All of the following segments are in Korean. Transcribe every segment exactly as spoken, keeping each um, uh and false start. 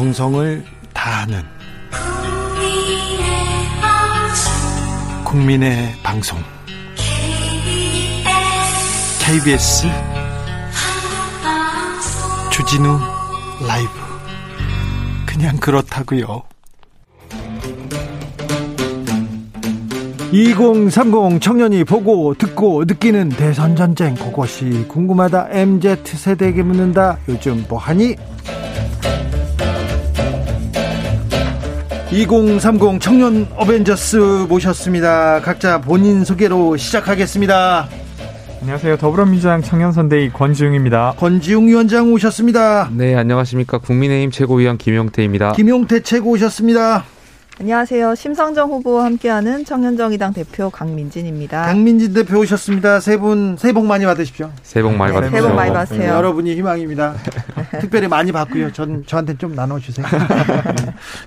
정성을 다하는 국민의 방송 케이비에스 주진우 라이브. 그냥 그렇다고요. 이공삼공 청년이 보고 듣고 느끼는 대선 전쟁, 그것이 궁금하다. 엠지 세대에게 묻는다. 요즘 뭐하니? 이공삼공 청년 어벤져스 모셨습니다. 각자 본인 소개로 시작하겠습니다. 안녕하세요. 더불어민주당 청년선대위 권지웅입니다. 권지웅 위원장 오셨습니다. 네, 안녕하십니까. 국민의힘 최고위원 김용태입니다. 김용태 최고 오셨습니다. 안녕하세요. 심상정 후보와 함께하는 청년정의당 대표 강민진입니다. 강민진 대표 오셨습니다. 세 분 새해 복 많이 받으십시오. 새해 복 많이 받으세요. 새해 복 많이 받으세요. 네, 여러분이 희망입니다. 특별히 많이 받고요. 전 저한테 좀 나눠주세요.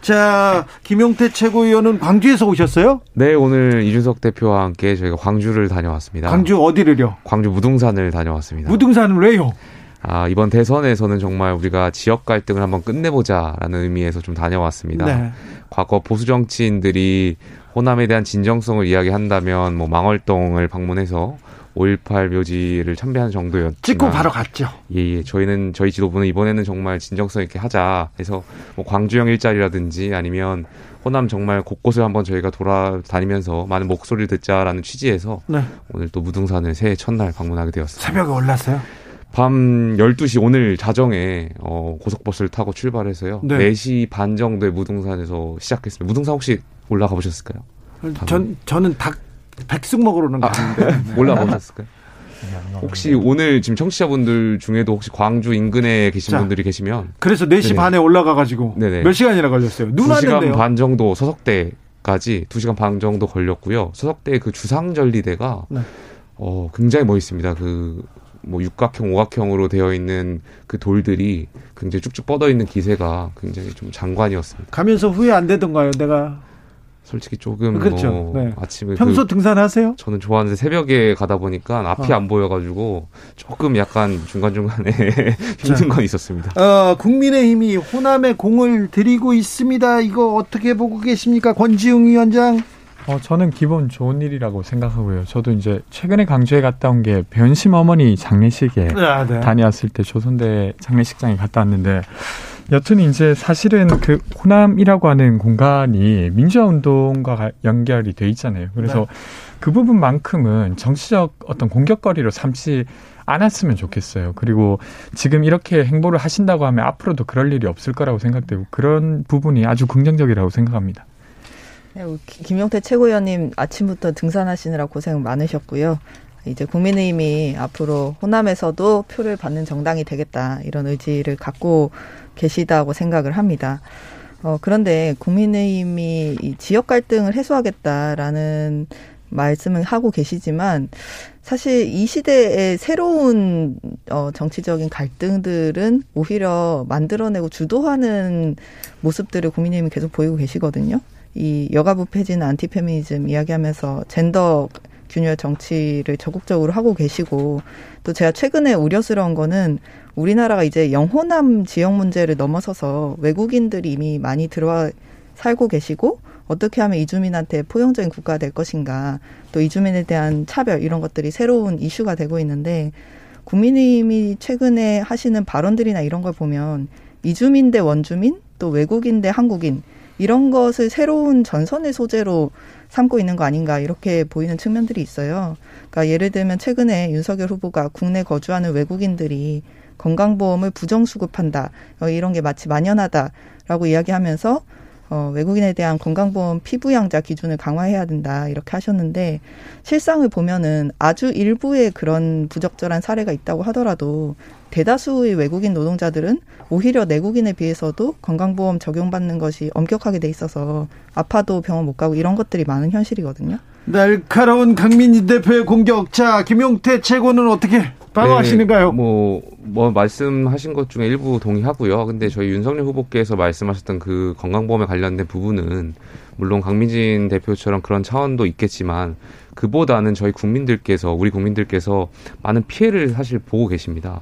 자, 김용태 최고위원은 광주에서 오셨어요? 네, 오늘 이준석 대표와 함께 저희가 광주를 다녀왔습니다. 광주 어디를요? 광주 무등산을 다녀왔습니다. 무등산은 왜요? 아, 이번 대선에서는 정말 우리가 지역 갈등을 한번 끝내보자라는 의미에서 좀 다녀왔습니다. 네. 과거 보수 정치인들이 호남에 대한 진정성을 이야기한다면 뭐 망월동을 방문해서 오일팔 묘지를 참배한 정도였지만 찍고 바로 갔죠. 예예. 예, 저희는 저희 지도부는 이번에는 정말 진정성 있게 하자 해서 뭐 광주형 일자리라든지 아니면 호남 정말 곳곳을 한번 저희가 돌아다니면서 많은 목소리를 듣자라는 취지에서 네. 오늘 또 무등산을 새해 첫날 방문하게 되었습니다. 새벽에 올랐어요? 밤 열두 시 오늘 자정에 어, 고속버스를 타고 출발해서요. 네. 네 시 반 정도에 무등산에서 시작했습니다. 무등산 혹시 올라가 보셨을까요? 전, 저는 닭, 백숙 먹으러 오는 거 같은데. 아, 네. 올라가 보셨을까요? 혹시 오늘 지금 청취자분들 중에도 혹시 광주 인근에 계신 자, 분들이 계시면. 그래서 네 시 네네. 반에 올라가가지고 네네. 몇 시간이나 걸렸어요? 눈 왔는데요. 두 시간 반 정도 서석대까지 두 시간 반 정도 걸렸고요. 서석대 그 주상절리대가 네. 어, 굉장히 멋있습니다. 그 뭐 육각형, 오각형으로 되어 있는 그 돌들이 굉장히 쭉쭉 뻗어 있는 기세가 굉장히 좀 장관이었습니다. 가면서 후회 안 되던가요, 내가? 솔직히 조금 그렇죠. 뭐 네. 아침에 평소 그 등산하세요? 저는 좋아하는데 새벽에 가다 보니까 앞이 어. 안 보여가지고 조금 약간 중간중간에 힘든 건 있었습니다. 어, 국민의힘이 호남에 공을 들이고 있습니다. 이거 어떻게 보고 계십니까, 권지웅 위원장? 어, 저는 기본 좋은 일이라고 생각하고요. 저도 이제 최근에 강주에 갔다 온 게 변심 어머니 장례식에 아, 네. 다녀왔을 때 조선대 장례식장에 갔다 왔는데 여튼 이제 사실은 그 호남이라고 하는 공간이 민주화운동과 연결이 돼 있잖아요. 그래서 네. 그 부분만큼은 정치적 어떤 공격거리로 삼지 않았으면 좋겠어요. 그리고 지금 이렇게 행보를 하신다고 하면 앞으로도 그럴 일이 없을 거라고 생각되고 그런 부분이 아주 긍정적이라고 생각합니다. 네, 김용태 최고위원님 아침부터 등산하시느라 고생 많으셨고요. 이제 국민의힘이 앞으로 호남에서도 표를 받는 정당이 되겠다 이런 의지를 갖고 계시다고 생각을 합니다. 어, 그런데 국민의힘이 이 지역 갈등을 해소하겠다라는 말씀을 하고 계시지만 사실 이 시대의 새로운 어, 정치적인 갈등들은 오히려 만들어내고 주도하는 모습들을 국민의힘이 계속 보이고 계시거든요. 이 여가부 폐지는 안티페미니즘 이야기하면서 젠더 균열 정치를 적극적으로 하고 계시고 또 제가 최근에 우려스러운 거는 우리나라가 이제 영호남 지역 문제를 넘어서서 외국인들이 이미 많이 들어와 살고 계시고 어떻게 하면 이주민한테 포용적인 국가가 될 것인가 또 이주민에 대한 차별 이런 것들이 새로운 이슈가 되고 있는데 국민의힘이 최근에 하시는 발언들이나 이런 걸 보면 이주민 대 원주민 또 외국인 대 한국인 이런 것을 새로운 전선의 소재로 삼고 있는 거 아닌가 이렇게 보이는 측면들이 있어요. 그러니까 예를 들면 최근에 윤석열 후보가 국내 거주하는 외국인들이 건강보험을 부정수급한다. 이런 게 마치 만연하다라고 이야기하면서 어, 외국인에 대한 건강보험 피부양자 기준을 강화해야 된다 이렇게 하셨는데 실상을 보면은 아주 일부의 그런 부적절한 사례가 있다고 하더라도 대다수의 외국인 노동자들은 오히려 내국인에 비해서도 건강보험 적용받는 것이 엄격하게 돼 있어서 아파도 병원 못 가고 이런 것들이 많은 현실이거든요. 날카로운 강민진 대표의 공격자 김용태 최고는 어떻게 방어하시는가요? 네, 뭐, 뭐 말씀하신 것 중에 일부 동의하고요. 근데 저희 윤석열 후보께서 말씀하셨던 그 건강보험에 관련된 부분은 물론 강민진 대표처럼 그런 차원도 있겠지만 그보다는 저희 국민들께서 우리 국민들께서 많은 피해를 사실 보고 계십니다.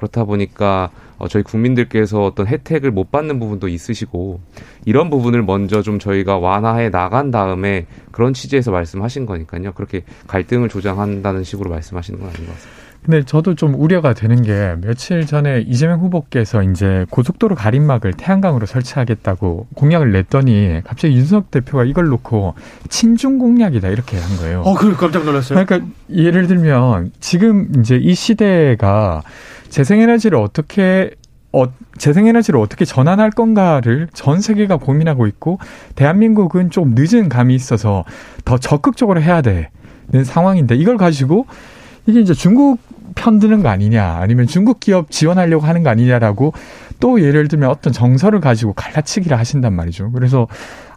그렇다 보니까 저희 국민들께서 어떤 혜택을 못 받는 부분도 있으시고 이런 부분을 먼저 좀 저희가 완화해 나간 다음에 그런 취지에서 말씀하신 거니까요. 그렇게 갈등을 조장한다는 식으로 말씀하시는 건 아닌 것 같습니다. 근데 저도 좀 우려가 되는 게 며칠 전에 이재명 후보께서 이제 고속도로 가림막을 태안강으로 설치하겠다고 공약을 냈더니 갑자기 윤석 대표가 이걸 놓고 친중 공약이다 이렇게 한 거예요. 어, 그 깜짝 놀랐어요. 그러니까 예를 들면 지금 이제 이 시대가 재생에너지를 어떻게 어, 재생에너지를 어떻게 전환할 건가를 전 세계가 고민하고 있고 대한민국은 좀 늦은 감이 있어서 더 적극적으로 해야 되는 상황인데 이걸 가지고 이게 이제 중국 편드는 거 아니냐 아니면 중국 기업 지원하려고 하는 거 아니냐라고 또 예를 들면 어떤 정서를 가지고 갈라치기를 하신단 말이죠. 그래서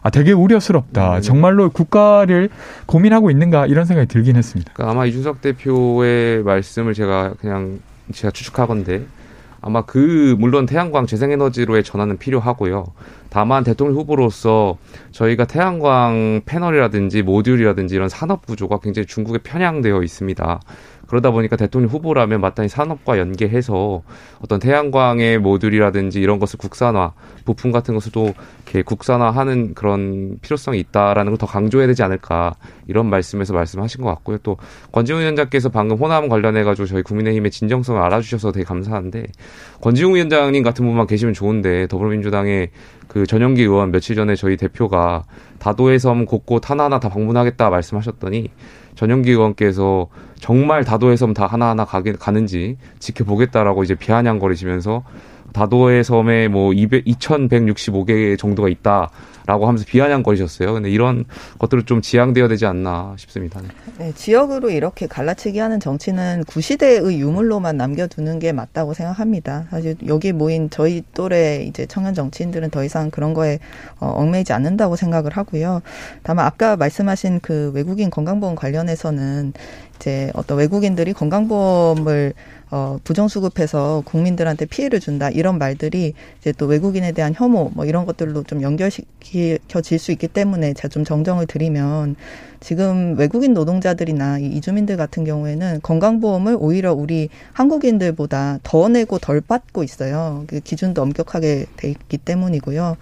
아 되게 우려스럽다. 정말로 국가를 고민하고 있는가 이런 생각이 들긴 했습니다. 그러니까 아마 이준석 대표의 말씀을 제가 그냥 제가 추측하건데 아마 그 물론 태양광 재생에너지로의 전환은 필요하고요. 다만 대통령 후보로서 저희가 태양광 패널이라든지 모듈이라든지 이런 산업 구조가 굉장히 중국에 편향되어 있습니다. 그러다 보니까 대통령 후보라면 마땅히 산업과 연계해서 어떤 태양광의 모듈이라든지 이런 것을 국산화, 부품 같은 것을 또 이렇게 국산화하는 그런 필요성이 있다라는 걸 더 강조해야 되지 않을까 이런 말씀에서 말씀하신 것 같고요. 또 권지웅 위원장께서 방금 호남 관련해가지고 저희 국민의힘의 진정성을 알아주셔서 되게 감사한데 권지웅 위원장님 같은 분만 계시면 좋은데 더불어민주당의 그 전용기 의원 며칠 전에 저희 대표가 다도해섬 곳곳 하나하나 다 방문하겠다 말씀하셨더니 전용기 의원께서 정말 다도해섬 다 하나하나 가게, 가는지 지켜보겠다라고 이제 비아냥거리시면서 다도해섬에 뭐 이천백육십오 개 정도가 있다라고 하면서 비아냥거리셨어요. 근데 이런 것들을 좀 지양되어야 되지 않나 싶습니다. 네, 지역으로 이렇게 갈라치기하는 정치는 구시대의 유물로만 남겨두는 게 맞다고 생각합니다. 사실 여기 모인 저희 또래 이제 청년 정치인들은 더 이상 그런 거에 어, 얽매이지 않는다고 생각을 하고요. 다만 아까 말씀하신 그 외국인 건강보험 관련해서는 이제 어떤 외국인들이 건강보험을 어, 부정수급해서 국민들한테 피해를 준다 이런 말들이 이제 또 외국인에 대한 혐오 뭐 이런 것들로 좀 연결시켜질 수 있기 때문에 제가 좀 정정을 드리면 지금 외국인 노동자들이나 이주민들 같은 경우에는 건강보험을 오히려 우리 한국인들보다 더 내고 덜 받고 있어요. 그 기준도 엄격하게 돼 있기 때문이고요.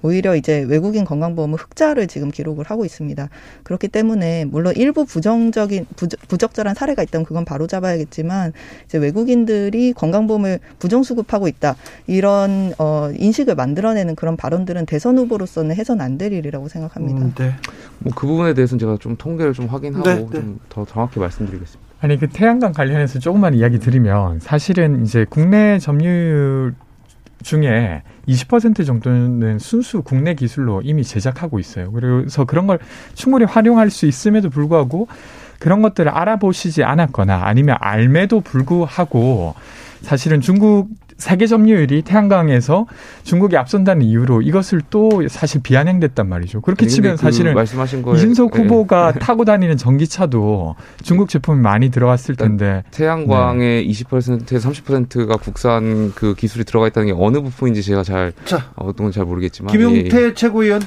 오히려 이제 외국인 건강보험은 흑자를 지금 기록을 하고 있습니다. 그렇기 때문에 물론 일부 부정적인 부적절한 사례가 있다면 그건 바로잡아야겠지만 이제 외국인들이 건강보험을 부정수급하고 있다 이런 어, 인식을 만들어내는 그런 발언들은 대선 후보로서는 해선 안 될 일이라고 생각합니다. 음, 네. 뭐 그 부분에 대해서는 제가 좀 통계를 좀 확인하고 네, 네. 좀 더 정확히 말씀드리겠습니다. 아니 그 태양광 관련해서 조금만 이야기 드리면 사실은 이제 국내 점유율 중에 이십 퍼센트 정도는 순수 국내 기술로 이미 제작하고 있어요. 그래서 그런 걸 충분히 활용할 수 있음에도 불구하고 그런 것들을 알아보시지 않았거나 아니면 알매도 불구하고 사실은 중국 세계 점유율이 태양광에서 중국이 앞선다는 이유로 이것을 또 사실 비아냥됐단 말이죠. 그렇게 아니, 치면 그 사실은 말씀하신 거에, 이준석 예. 후보가 타고 다니는 전기차도 중국 제품이 많이 들어왔을 텐데. 태양광의 네. 이십 퍼센트에서 삼십 퍼센트가 국산 그 기술이 들어가 있다는 게 어느 부품인지 제가 잘, 자, 어떤 건 잘 모르겠지만. 김용태 예. 최고위원.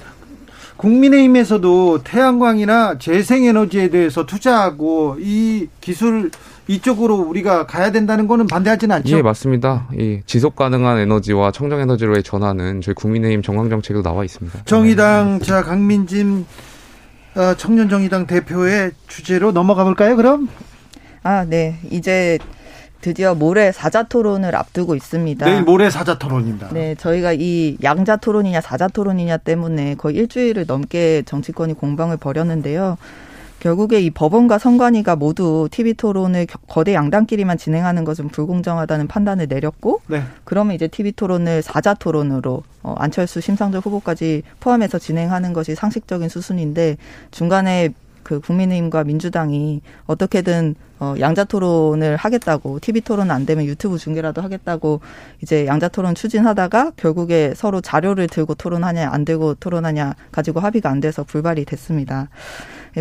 국민의힘에서도 태양광이나 재생에너지에 대해서 투자하고 이 기술 이쪽으로 우리가 가야 된다는 거는 반대하지는 않죠? 예, 맞습니다. 예, 지속가능한 에너지와 청정에너지로의 전환은 저희 국민의힘 정강정책에도 나와 있습니다. 정의당, 자 강민진 청년정의당 대표의 주제로 넘어가 볼까요, 그럼? 아, 네. 이제... 드디어 모레 사자토론을 앞두고 있습니다. 내일 모레 사자토론입니다. 네, 저희가 이 양자토론이냐 사자토론이냐 때문에 거의 일주일을 넘게 정치권이 공방을 벌였는데요. 결국에 이 법원과 선관위가 모두 티비토론을 거대 양당끼리만 진행하는 것은 불공정하다는 판단을 내렸고 네. 그러면 이제 티비토론을 사자토론으로 안철수, 심상조 후보까지 포함해서 진행하는 것이 상식적인 수순인데 중간에 그 국민의힘과 민주당이 어떻게든 어, 양자토론을 하겠다고 티비토론 안 되면 유튜브 중계라도 하겠다고 이제 양자토론 추진하다가 결국에 서로 자료를 들고 토론하냐 안 들고 토론하냐 가지고 합의가 안 돼서 불발이 됐습니다.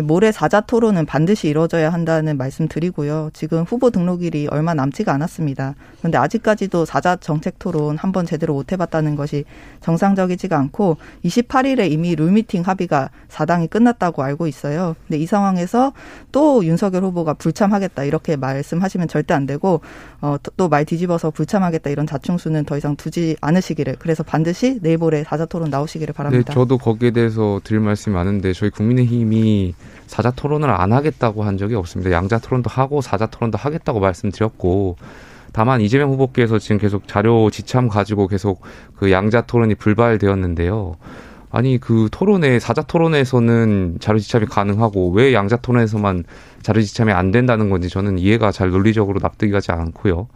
모레 사자토론은 반드시 이루어져야 한다는 말씀드리고요. 지금 후보 등록일이 얼마 남지가 않았습니다. 그런데 아직까지도 사자 정책토론 한번 제대로 못해봤다는 것이 정상적이지가 않고 이십팔 일에 이미 룰미팅 합의가 사당이 끝났다고 알고 있어요. 근데 이 상황에서 또 윤석열 후보가 불참하겠다 하겠다 이렇게 말씀하시면 절대 안 되고 어, 또 말 뒤집어서 불참하겠다 이런 자충수는 더 이상 두지 않으시기를, 그래서 반드시 내일 모레 사자토론 나오시기를 바랍니다. 네, 저도 거기에 대해서 드릴 말씀이 많은데 저희 국민의힘이 사자토론을 안 하겠다고 한 적이 없습니다. 양자토론도 하고 사자토론도 하겠다고 말씀드렸고, 다만 이재명 후보께서 지금 계속 자료 지참 가지고 계속 그 양자토론이 불발되었는데요. 아니 그 토론회, 사자토론에서는 자료지참이 가능하고 왜 양자토론에서만 자료지참이 안 된다는 건지 저는 이해가 잘 논리적으로 납득이 가지 않고요.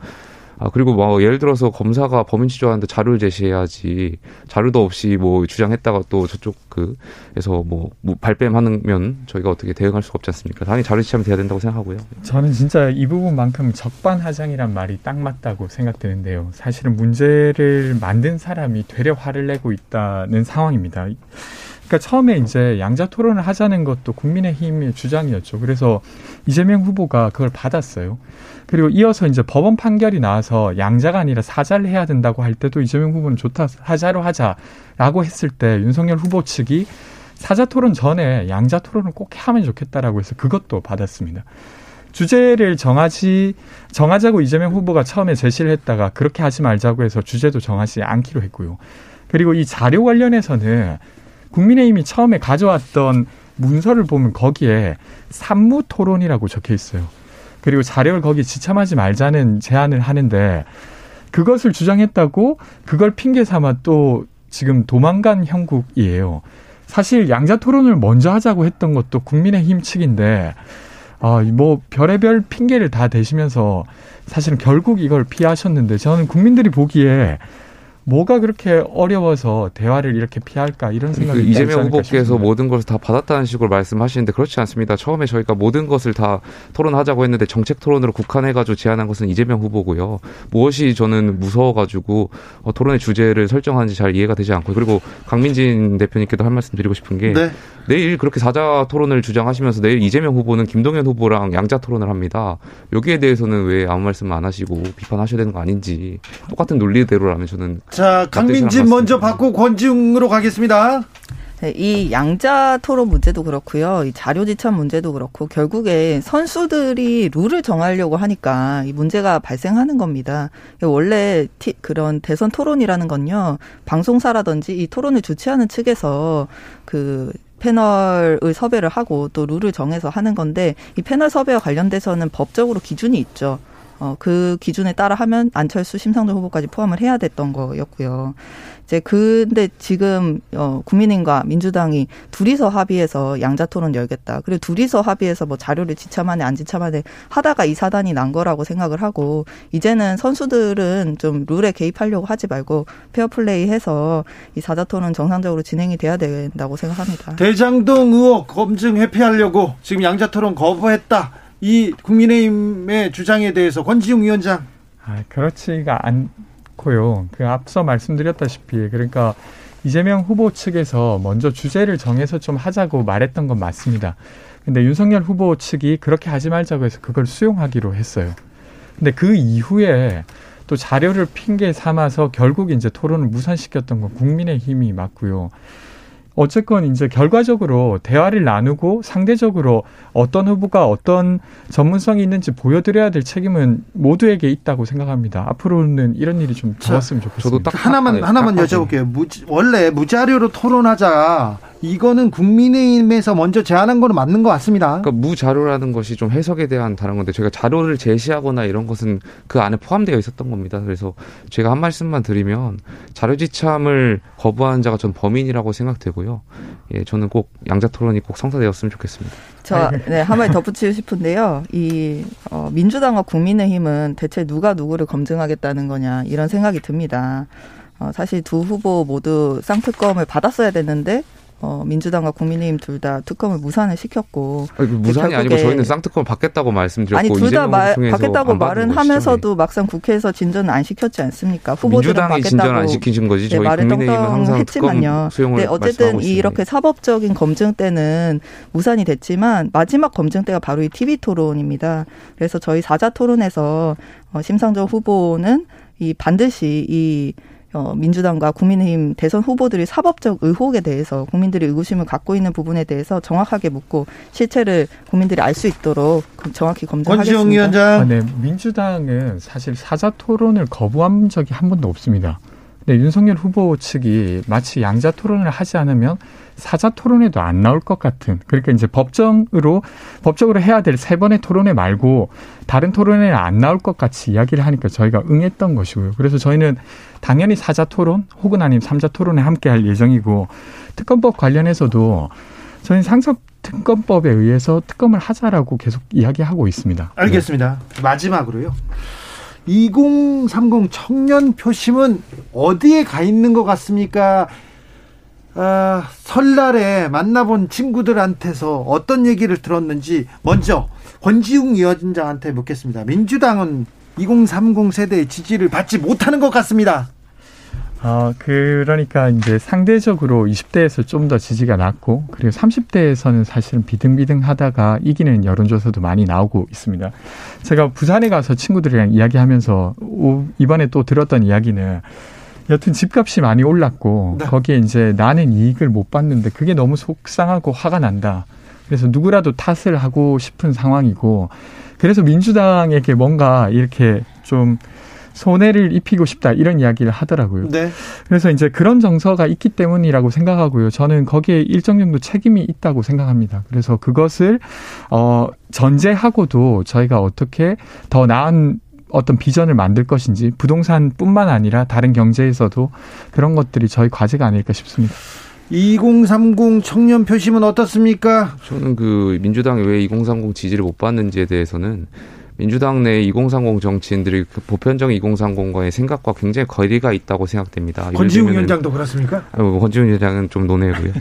아 그리고 뭐 예를 들어서 검사가 범인 취조하는데 자료를 제시해야지 자료도 없이 뭐 주장했다가 또 저쪽 그에서 뭐 발뺌하면 저희가 어떻게 대응할 수가 없지 않습니까? 당연히 자료지참이 돼야 된다고 생각하고요. 저는 진짜 이 부분만큼 적반하장이란 말이 딱 맞다고 생각되는데요. 사실은 문제를 만든 사람이 되려 화를 내고 있다는 상황입니다. 그러니까 처음에 이제 양자토론을 하자는 것도 국민의힘의 주장이었죠. 그래서 이재명 후보가 그걸 받았어요. 그리고 이어서 이제 법원 판결이 나와서 양자가 아니라 사자를 해야 된다고 할 때도 이재명 후보는 좋다, 사자로 하자라고 했을 때 윤석열 후보 측이 사자토론 전에 양자토론을 꼭 하면 좋겠다라고 해서 그것도 받았습니다. 주제를 정하지, 정하자고 이재명 후보가 처음에 제시를 했다가 그렇게 하지 말자고 해서 주제도 정하지 않기로 했고요. 그리고 이 자료 관련해서는 국민의힘이 처음에 가져왔던 문서를 보면 거기에 산무토론이라고 적혀 있어요. 그리고 자료를 거기 지참하지 말자는 제안을 하는데 그것을 주장했다고 그걸 핑계 삼아 또 지금 도망간 형국이에요. 사실 양자토론을 먼저 하자고 했던 것도 국민의힘 측인데 아, 뭐 별의별 핑계를 다 대시면서 사실은 결국 이걸 피하셨는데 저는 국민들이 보기에 뭐가 그렇게 어려워서 대화를 이렇게 피할까 이런 생각이 그 이재명 후보께서 싶습니다. 모든 것을 다 받았다는 식으로 말씀하시는데 그렇지 않습니다. 처음에 저희가 모든 것을 다 토론하자고 했는데 정책 토론으로 국한해가지고 제안한 것은 이재명 후보고요. 무엇이 저는 무서워가지고 토론의 주제를 설정하는지 잘 이해가 되지 않고, 그리고 강민진 대표님께도 한 말씀 드리고 싶은 게 네. 내일 그렇게 사자 토론을 주장하시면서 내일 이재명 후보는 김동현 후보랑 양자 토론을 합니다. 여기에 대해서는 왜 아무 말씀 안 하시고 비판하셔야 되는 거 아닌지, 똑같은 논리대로라면 저는. 자, 강민진 먼저 받고 권지웅으로 가겠습니다. 네, 이 양자 토론 문제도 그렇고요. 이 자료 지참 문제도 그렇고 결국에 선수들이 룰을 정하려고 하니까 이 문제가 발생하는 겁니다. 원래 티, 그런 대선 토론이라는 건요. 방송사라든지 이 토론을 주최하는 측에서 그 패널을 섭외를 하고 또 룰을 정해서 하는 건데 이 패널 섭외와 관련돼서는 법적으로 기준이 있죠. 어, 그 기준에 따라 하면 안철수, 심상조 후보까지 포함을 해야 됐던 거였고요. 이제 근데 지금 어, 국민의힘과 민주당이 둘이서 합의해서 양자토론 열겠다. 그리고 둘이서 합의해서 뭐 자료를 지참하네 안 지참하네 하다가 이 사단이 난 거라고 생각을 하고, 이제는 선수들은 좀 룰에 개입하려고 하지 말고 페어플레이해서 이 사자토론 정상적으로 진행이 돼야 된다고 생각합니다. 대장동 의혹 검증 회피하려고 지금 양자토론 거부했다. 이 국민의힘의 주장에 대해서 권지웅 위원장. 아, 그렇지가 않고요. 그 앞서 말씀드렸다시피 그러니까 이재명 후보 측에서 먼저 주제를 정해서 좀 하자고 말했던 건 맞습니다. 근데 윤석열 후보 측이 그렇게 하지 말자고 해서 그걸 수용하기로 했어요. 근데 그 이후에 또 자료를 핑계 삼아서 결국 이제 토론을 무산시켰던 건 국민의힘이 맞고요. 어쨌건 이제 결과적으로 대화를 나누고 상대적으로 어떤 후보가 어떤 전문성이 있는지 보여드려야 될 책임은 모두에게 있다고 생각합니다. 앞으로는 이런 일이 좀 적었으면 좋겠습니다. 저도 딱 하나만, 딱 하나만 딱 여쭤볼게요. 무, 원래 무자료로 토론하자. 이거는 국민의힘에서 먼저 제안한 거는 맞는 것 같습니다. 그러니까 무자료라는 것이 좀 해석에 대한 다른 건데, 제가 자료를 제시하거나 이런 것은 그 안에 포함되어 있었던 겁니다. 그래서 제가 한 말씀만 드리면 자료지참을 거부한 자가 전 범인이라고 생각되고요. 예, 저는 꼭 양자토론이 꼭 성사되었으면 좋겠습니다. 저, 네, 한 마디 덧붙이고 싶은데요. 이 어, 민주당과 국민의힘은 대체 누가 누구를 검증하겠다는 거냐 이런 생각이 듭니다. 어, 사실 두 후보 모두 쌍특검을 받았어야 됐는데 어, 민주당과 국민의힘 둘 다 특검을 무산을 시켰고. 아니, 무산이 아니고 저희는 쌍특검을 받겠다고 말씀드렸고. 아니, 둘 다 받겠다고 말은 하면서도 시점에. 막상 국회에서 진전을 안 시켰지 않습니까? 후보들은 민주당이 진전을 안 시키신 거지. 네, 저희 말을 국민의힘은 항상 했지만요. 특검 수용을 네, 어쨌든 이렇게 있습니다. 사법적인 검증 때는 무산이 됐지만 마지막 검증 때가 바로 이 티비 토론입니다. 그래서 저희 사자 토론에서 어, 심상정 후보는 이 반드시 이 어, 민주당과 국민의힘 대선 후보들이 사법적 의혹에 대해서 국민들이 의구심을 갖고 있는 부분에 대해서 정확하게 묻고 실체를 국민들이 알 수 있도록 정확히 검증하겠습니다. 권지웅 위원장. 아, 네. 민주당은 사실 사자토론을 거부한 적이 한 번도 없습니다. 근데 윤석열 후보 측이 마치 양자토론을 하지 않으면 사자토론에도 안 나올 것 같은, 그러니까 이제 법정으로 법적으로 해야 될 세 번의 토론회 말고 다른 토론회는 안 나올 것 같이 이야기를 하니까 저희가 응했던 것이고요. 그래서 저희는 당연히 사자토론 혹은 아니면 삼자토론에 함께할 예정이고, 특검법 관련해서도 저희는 상석 특검법에 의해서 특검을 하자라고 계속 이야기하고 있습니다. 알겠습니다. 네. 마지막으로요. 이공삼공 청년 표심은 어디에 가 있는 것 같습니까? 아, 설날에 만나본 친구들한테서 어떤 얘기를 들었는지 먼저 권지웅 위원장한테 묻겠습니다. 민주당은 이공삼공 세대의 지지를 받지 못하는 것 같습니다. 어, 그러니까 이제 상대적으로 이십 대에서 좀 더 지지가 낮고, 그리고 삼십 대에서는 사실은 비등비등하다가 이기는 여론조사도 많이 나오고 있습니다. 제가 부산에 가서 친구들이랑 이야기하면서 오, 이번에 또 들었던 이야기는, 여튼 집값이 많이 올랐고 네. 거기에 이제 나는 이익을 못 받는데 그게 너무 속상하고 화가 난다. 그래서 누구라도 탓을 하고 싶은 상황이고, 그래서 민주당에게 뭔가 이렇게 좀 손해를 입히고 싶다, 이런 이야기를 하더라고요. 네. 그래서 이제 그런 정서가 있기 때문이라고 생각하고요. 저는 거기에 일정 정도 책임이 있다고 생각합니다. 그래서 그것을 어, 전제하고도 저희가 어떻게 더 나은 어떤 비전을 만들 것인지, 부동산뿐만 아니라 다른 경제에서도 그런 것들이 저희 과제가 아닐까 싶습니다. 이공삼공 청년 표심은 어떻습니까? 저는 그 민주당이 왜 이공삼공 지지를 못 받는지에 대해서는 민주당 내 이공삼공 정치인들이 그 보편적 이공삼공과의 생각과 굉장히 거리가 있다고 생각됩니다. 권지웅 위원장도 그렇습니까? 뭐 권지웅 위원장은 좀 논외고요.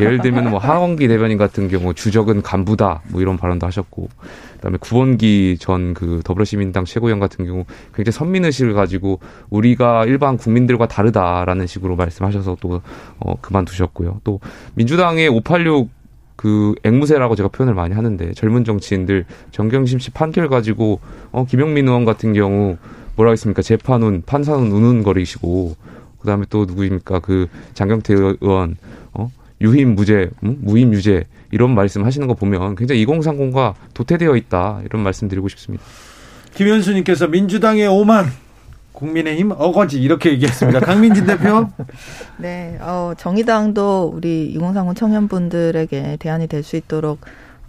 예를 들면 뭐 하원기 대변인 같은 경우 주적은 간부다, 뭐 이런 발언도 하셨고, 그다음에 구원기 전 그 더불어시민당 최고위원 같은 경우 굉장히 선민의식을 가지고 우리가 일반 국민들과 다르다라는 식으로 말씀하셔서 또 어, 그만두셨고요. 또 민주당의 오팔육 그 앵무새라고 제가 표현을 많이 하는데, 젊은 정치인들 정경심 씨 판결 가지고 어, 김용민 의원 같은 경우 뭐라 했습니까? 재판은 판사는 우는거리시고, 그다음에 또 누구입니까? 그 장경태 의원 어? 유임 무죄, 음? 무임 유죄 이런 말씀 하시는 거 보면 굉장히 이공삼공과 도태되어 있다, 이런 말씀 드리고 싶습니다. 김현수님께서 민주당의 오만, 국민의힘 어거지, 이렇게 얘기했습니다. 강민진 대표. 네, 어, 정의당도 우리 이공삼공 청년분들에게 대안이 될 수 있도록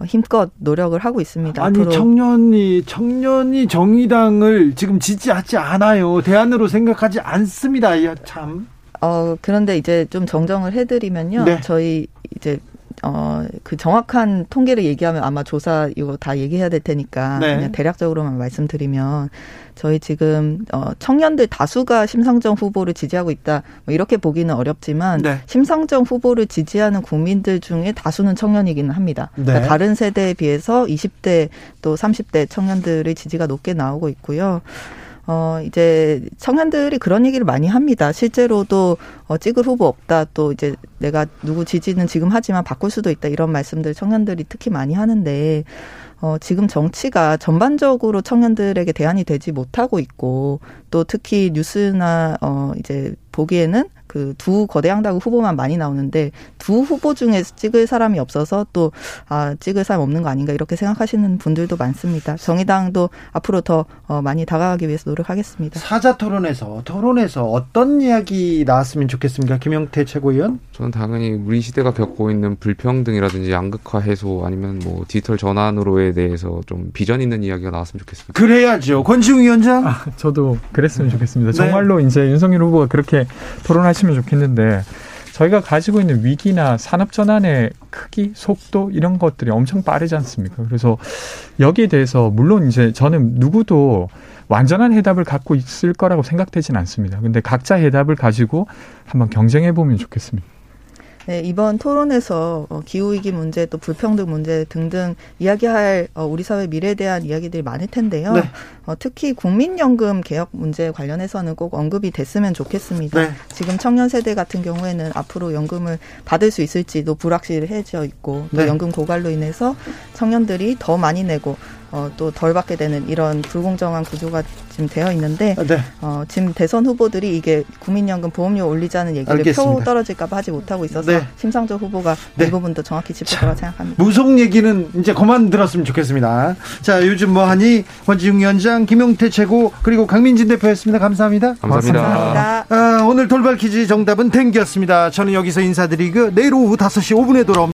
힘껏 노력을 하고 있습니다. 아니, 앞으로. 청년이 청년이 정의당을 지금 지지하지 않아요. 대안으로 생각하지 않습니다. 참. 어, 그런데 이제 좀 정정을 해드리면요. 네. 저희 이제 어, 그 정확한 통계를 얘기하면 아마 조사 이거 다 얘기해야 될 테니까 네. 그냥 대략적으로만 말씀드리면, 저희 지금 어, 청년들 다수가 심상정 후보를 지지하고 있다, 뭐 이렇게 보기는 어렵지만 네. 심상정 후보를 지지하는 국민들 중에 다수는 청년이기는 합니다. 네. 그러니까 다른 세대에 비해서 이십 대 또 삼십 대 청년들의 지지가 높게 나오고 있고요. 어, 이제 청년들이 그런 얘기를 많이 합니다. 실제로도 어, 찍을 후보 없다, 또 이제 내가 누구 지지는 지금 하지만 바꿀 수도 있다, 이런 말씀들 청년들이 특히 많이 하는데, 어, 지금 정치가 전반적으로 청년들에게 대안이 되지 못하고 있고, 또 특히 뉴스나 어, 이제 보기에는 그 두 거대 양당 후보만 많이 나오는데, 두 후보 중에서 찍을 사람이 없어서 또 아, 찍을 사람 없는 거 아닌가, 이렇게 생각하시는 분들도 많습니다. 정의당도 앞으로 더 어, 많이 다가가기 위해서 노력하겠습니다. 사자토론에서 토론에서 어떤 이야기 나왔으면 좋겠습니까? 김용태 최고위원. 저는 당연히 우리 시대가 겪고 있는 불평등이라든지 양극화 해소, 아니면 뭐 디지털 전환으로에 대해서 좀 비전 있는 이야기가 나왔으면 좋겠습니다. 그래야죠. 권지웅 위원장. 아, 저도 그랬으면 좋겠습니다. 네. 정말로 이제 윤석열 후보가 그렇게 토론하시 면 좋겠는데, 저희가 가지고 있는 위기나 산업전환의 크기, 속도 이런 것들이 엄청 빠르지 않습니까? 그래서 여기에 대해서 물론 이제 저는 누구도 완전한 해답을 갖고 있을 거라고 생각되진 않습니다. 근데 각자 해답을 가지고 한번 경쟁해보면 좋겠습니다. 네, 이번 토론에서 기후위기 문제, 또 불평등 문제 등등 이야기할 우리 사회 미래에 대한 이야기들이 많을 텐데요. 네. 특히 국민연금 개혁 문제 관련해서는 꼭 언급이 됐으면 좋겠습니다. 네. 지금 청년 세대 같은 경우에는 앞으로 연금을 받을 수 있을지도 불확실해져 있고, 또 네. 연금 고갈로 인해서 청년들이 더 많이 내고 어, 또 덜 받게 되는 이런 불공정한 구조가 지금 되어 있는데 네. 어, 지금 대선 후보들이 이게 국민연금 보험료 올리자는 얘기를 알겠습니다. 표 떨어질까 봐 하지 못하고 있어서 네. 심상조 후보가 네. 이 부분도 정확히 짚을 거라 생각합니다. 무속 얘기는 이제 그만 들었으면 좋겠습니다. 자, 요즘 뭐하니 권지웅 위원장, 김용태 최고 그리고 강민진 대표였습니다. 감사합니다. 감사합니다. 감사합니다. 아, 오늘 돌발 퀴즈 정답은 댕기였습니다. 저는 여기서 인사드리고 내일 오후 다섯 시 오 분에 돌아옵니다.